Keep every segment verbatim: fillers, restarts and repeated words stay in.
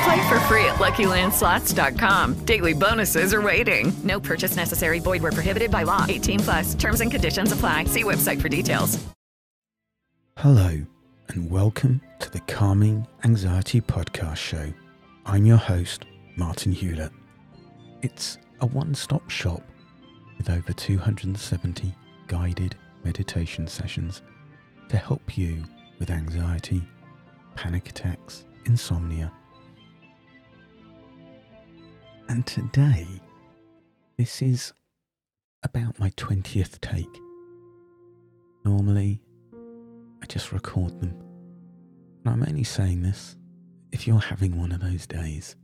Play for free at Lucky Land Slots dot com. Daily bonuses are waiting. No purchase necessary. Void where prohibited by law. eighteen plus. Terms and conditions apply. See website for details. Hello, and welcome to the Calming Anxiety Podcast Show. I'm your host, Martin Hewlett. It's a one-stop shop with over two hundred seventy guided meditation sessions to help you with anxiety, panic attacks, insomnia. And today, this is about my twentieth take. Normally, I just record them. And I'm only saying this if you're having one of those days.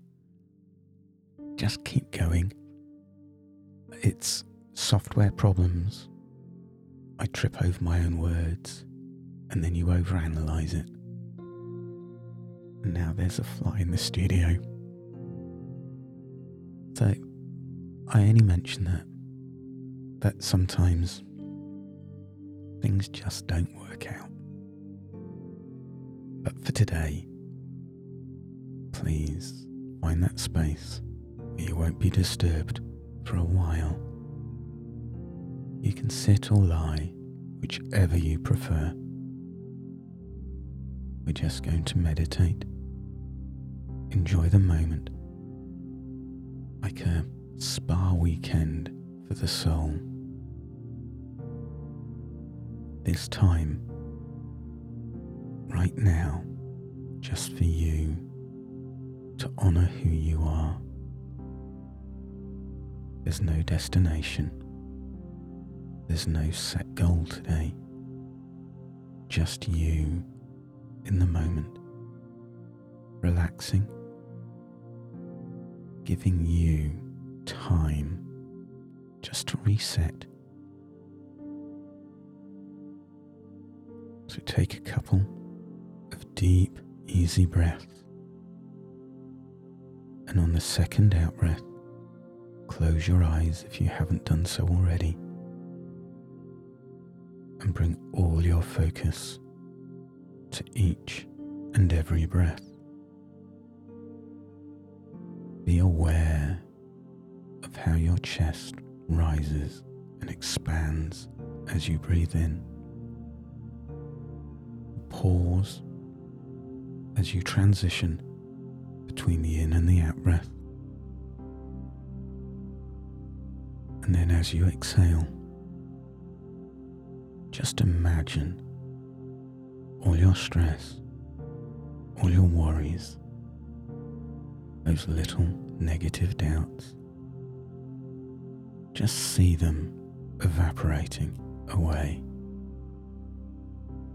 Just keep going. It's software problems. I trip over my own words. And then you overanalyze it. And now there's a fly in the studio. So, I only mention that, that sometimes things just don't work out. But for today, please find that space where you won't be disturbed for a while. You can sit or lie, whichever you prefer. We're just going to meditate. Enjoy the moment. Like a spa weekend for the soul. This time, right now, just for you to honour who you are. There's no destination. There's no set goal today. Just you in the moment, relaxing, giving you time just to reset. So take a couple of deep, easy breaths, and on the second out breath, close your eyes if you haven't done so already, and bring all your focus to each and every breath. Be aware of how your chest rises and expands as you breathe in. Pause as you transition between the in and the out breath. And then as you exhale, just imagine all your stress, all your worries, those little negative doubts. Just see them evaporating away,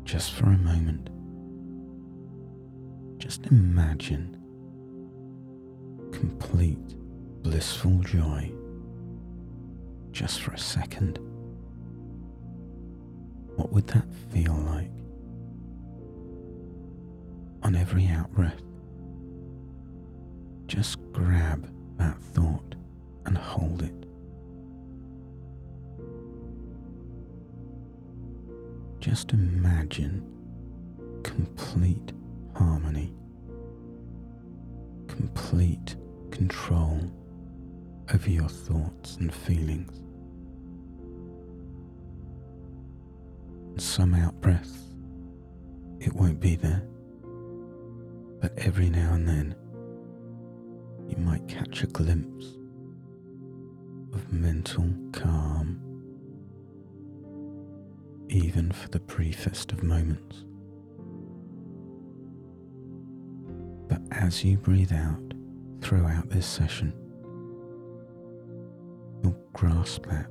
just for a moment. Just imagine complete blissful joy, just for a second. What would that feel like? On every out-breath, just grab that thought and hold it. Just imagine complete harmony, complete control over your thoughts and feelings. Some out-breaths, it won't be there. But every now and then, you might catch a glimpse of mental calm. even for the briefest of moments. But as you breathe out throughout this session, you'll grasp that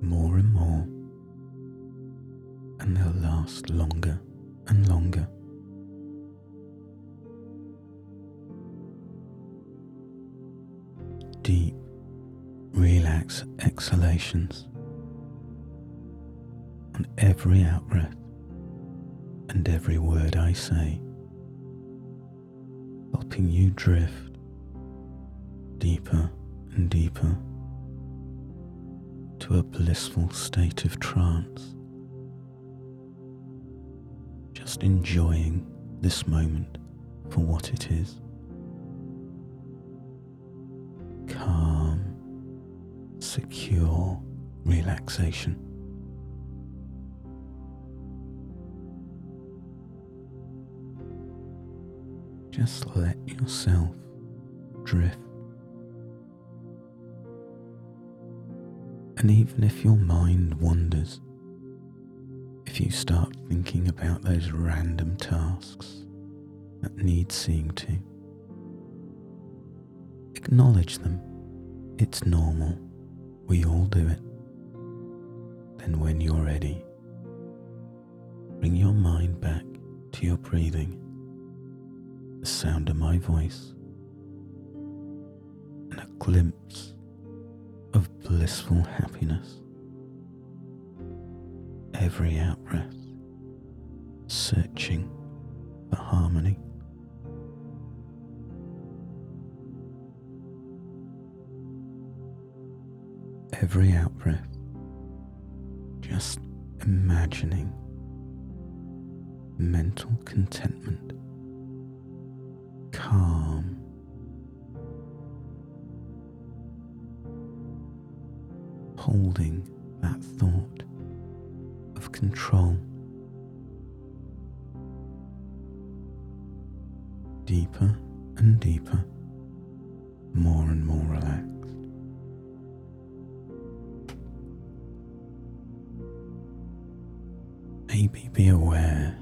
more and more, and they'll last longer and longer. Deep, relaxed exhalations on every out-breath and every word I say, helping you drift deeper and deeper to a blissful state of trance, just enjoying this moment for what it is. Calm, secure relaxation. Just let yourself drift. And even if your mind wanders, if you start thinking about those random tasks that need seeing to, acknowledge them. It's normal. We all do it. Then when you're ready, bring your mind back to your breathing, the sound of my voice, and a glimpse of blissful happiness. Every out-breath, searching for harmony. Every out-breath, just imagining mental contentment, calm. Holding that thought of control deeper and deeper, more and more relaxed. Maybe be aware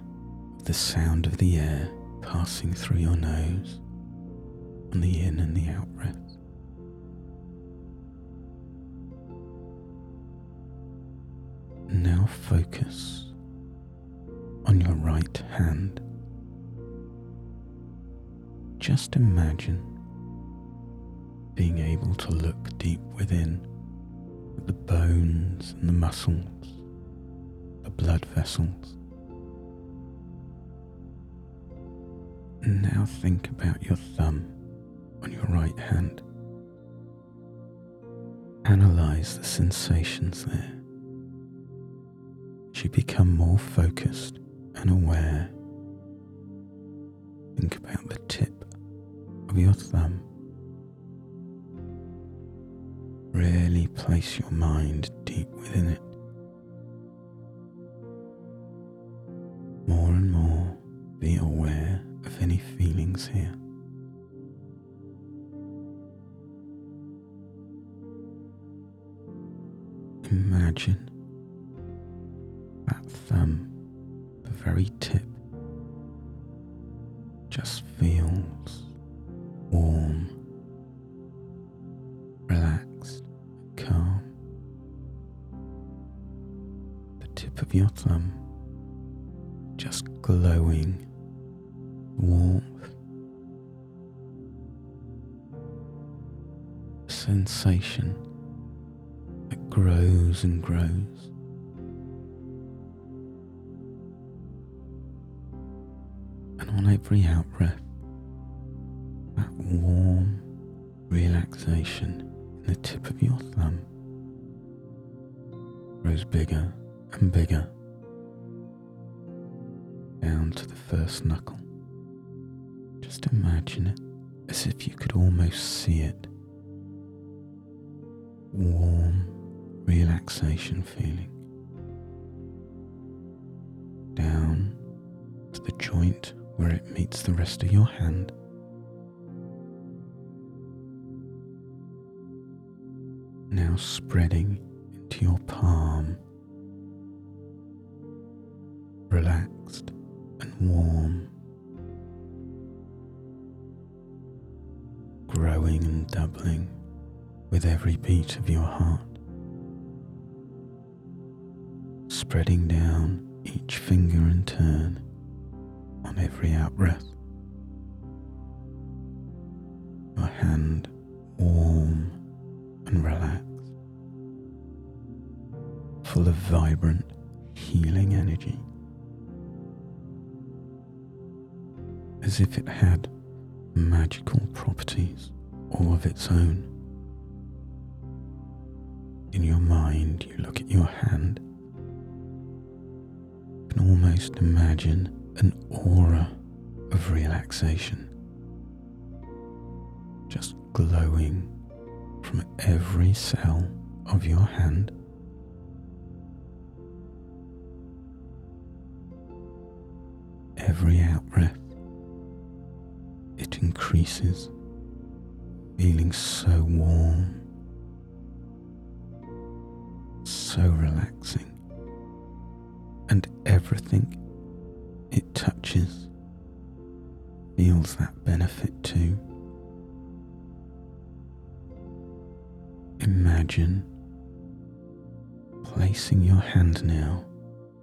of the sound of the air passing through your nose on the in and the out breath. Now focus on your right hand. Just imagine being able to look deep within at the bones and the muscles, the blood vessels. And now think about your thumb on your right hand. Analyze the sensations there. As you become more focused and aware, think about the tip of your thumb. Really place your mind deep within it. More and more, be aware of any feelings here. Imagine that thumb, the very tip, just feels warm, relaxed, calm. The tip of your thumb just glowing warmth. A sensation that grows and grows. And on every out-breath, that warm relaxation in the tip of your thumb grows bigger and bigger, down to the first knuckle. Just imagine it as if you could almost see it. Warm relaxation feeling. Down to the joint where it meets the rest of your hand. Now spreading into your palm relaxed and warm, growing and doubling with every beat of your heart, spreading down each finger in turn on every out-breath, your hand warm and relaxed, full of vibrant, healing energy, as if it had magical properties all of its own. In your mind, you look at your hand, can almost imagine an aura of relaxation just glowing from every cell of your hand. Every out-breath, it increases, feeling so warm, so relaxing, and everything it touches feels that benefit too. Imagine placing your hand now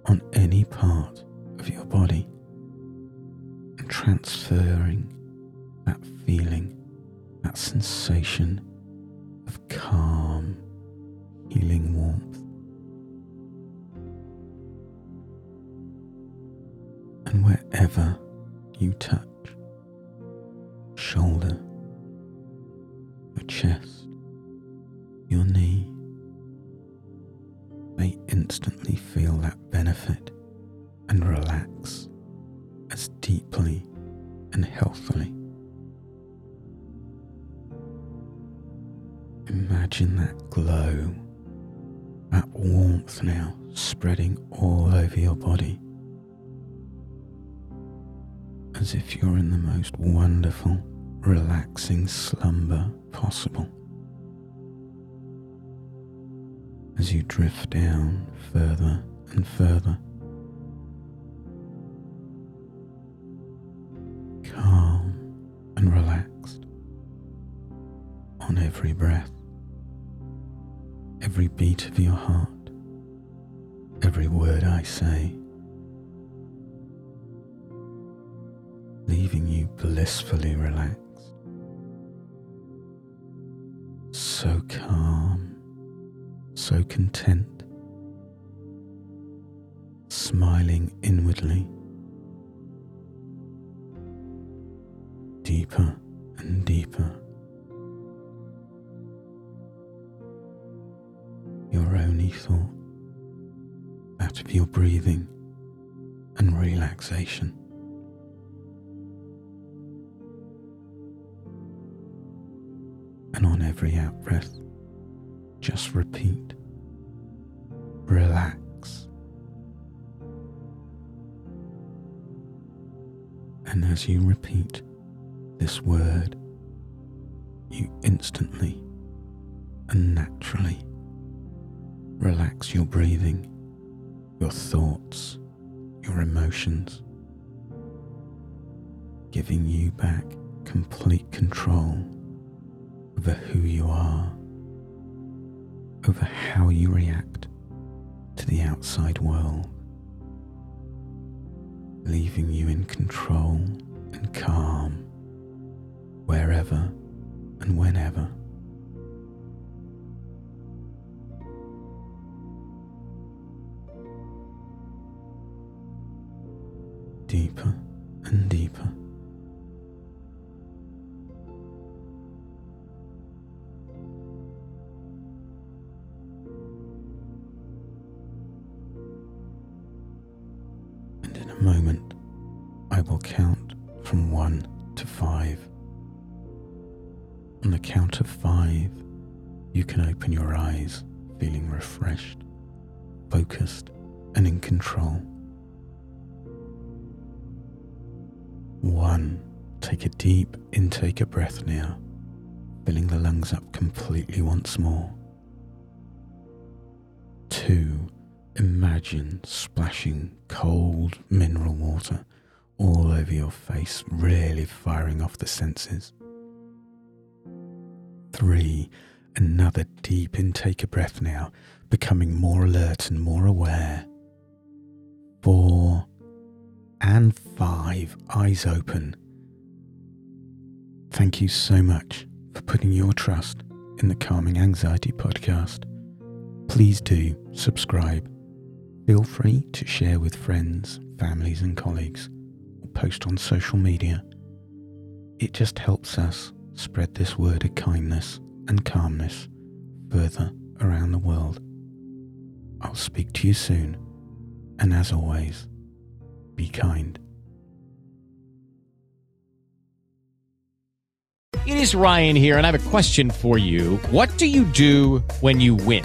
on any part of your body and transferring that feeling, that sensation of calm, healing warmth. And wherever you touch, shoulder, your chest, your knee, they instantly feel that benefit and relax as deeply and healthily. Imagine that glow, that warmth now spreading all over your body, as if you're in the most wonderful, relaxing slumber possible. As you drift down further and further, calm and relaxed on every breath, every beat of your heart, every word I say, leaving you blissfully relaxed, so calm, so content, smiling inwardly, deeper and deeper. Your only thought, that of your breathing and relaxation. And on every out-breath, just repeat, relax. And as you repeat this word, you instantly and naturally relax your breathing, your thoughts, your emotions, giving you back complete control over who you are, over how you react to the outside world, leaving you in control and calm wherever and whenever. Deeper and deeper. Moment, I will count from one to five. On the count of five, you can open your eyes feeling refreshed, focused, and in control. One, take a deep intake of breath now, filling the lungs up completely once more. Two, Imagine splashing cold mineral water all over your face, really firing off the senses. Three, another deep intake of breath now, becoming more alert and more aware. Four, and five, eyes open. Thank you so much for putting your trust in the Calming Anxiety Podcast. Please do subscribe. Feel free to share with friends, families and colleagues, or post on social media. It just helps us spread this word of kindness and calmness further around the world. I'll speak to you soon, and as always, be kind. It is Ryan here, and I have a question for you. What do you do when you win?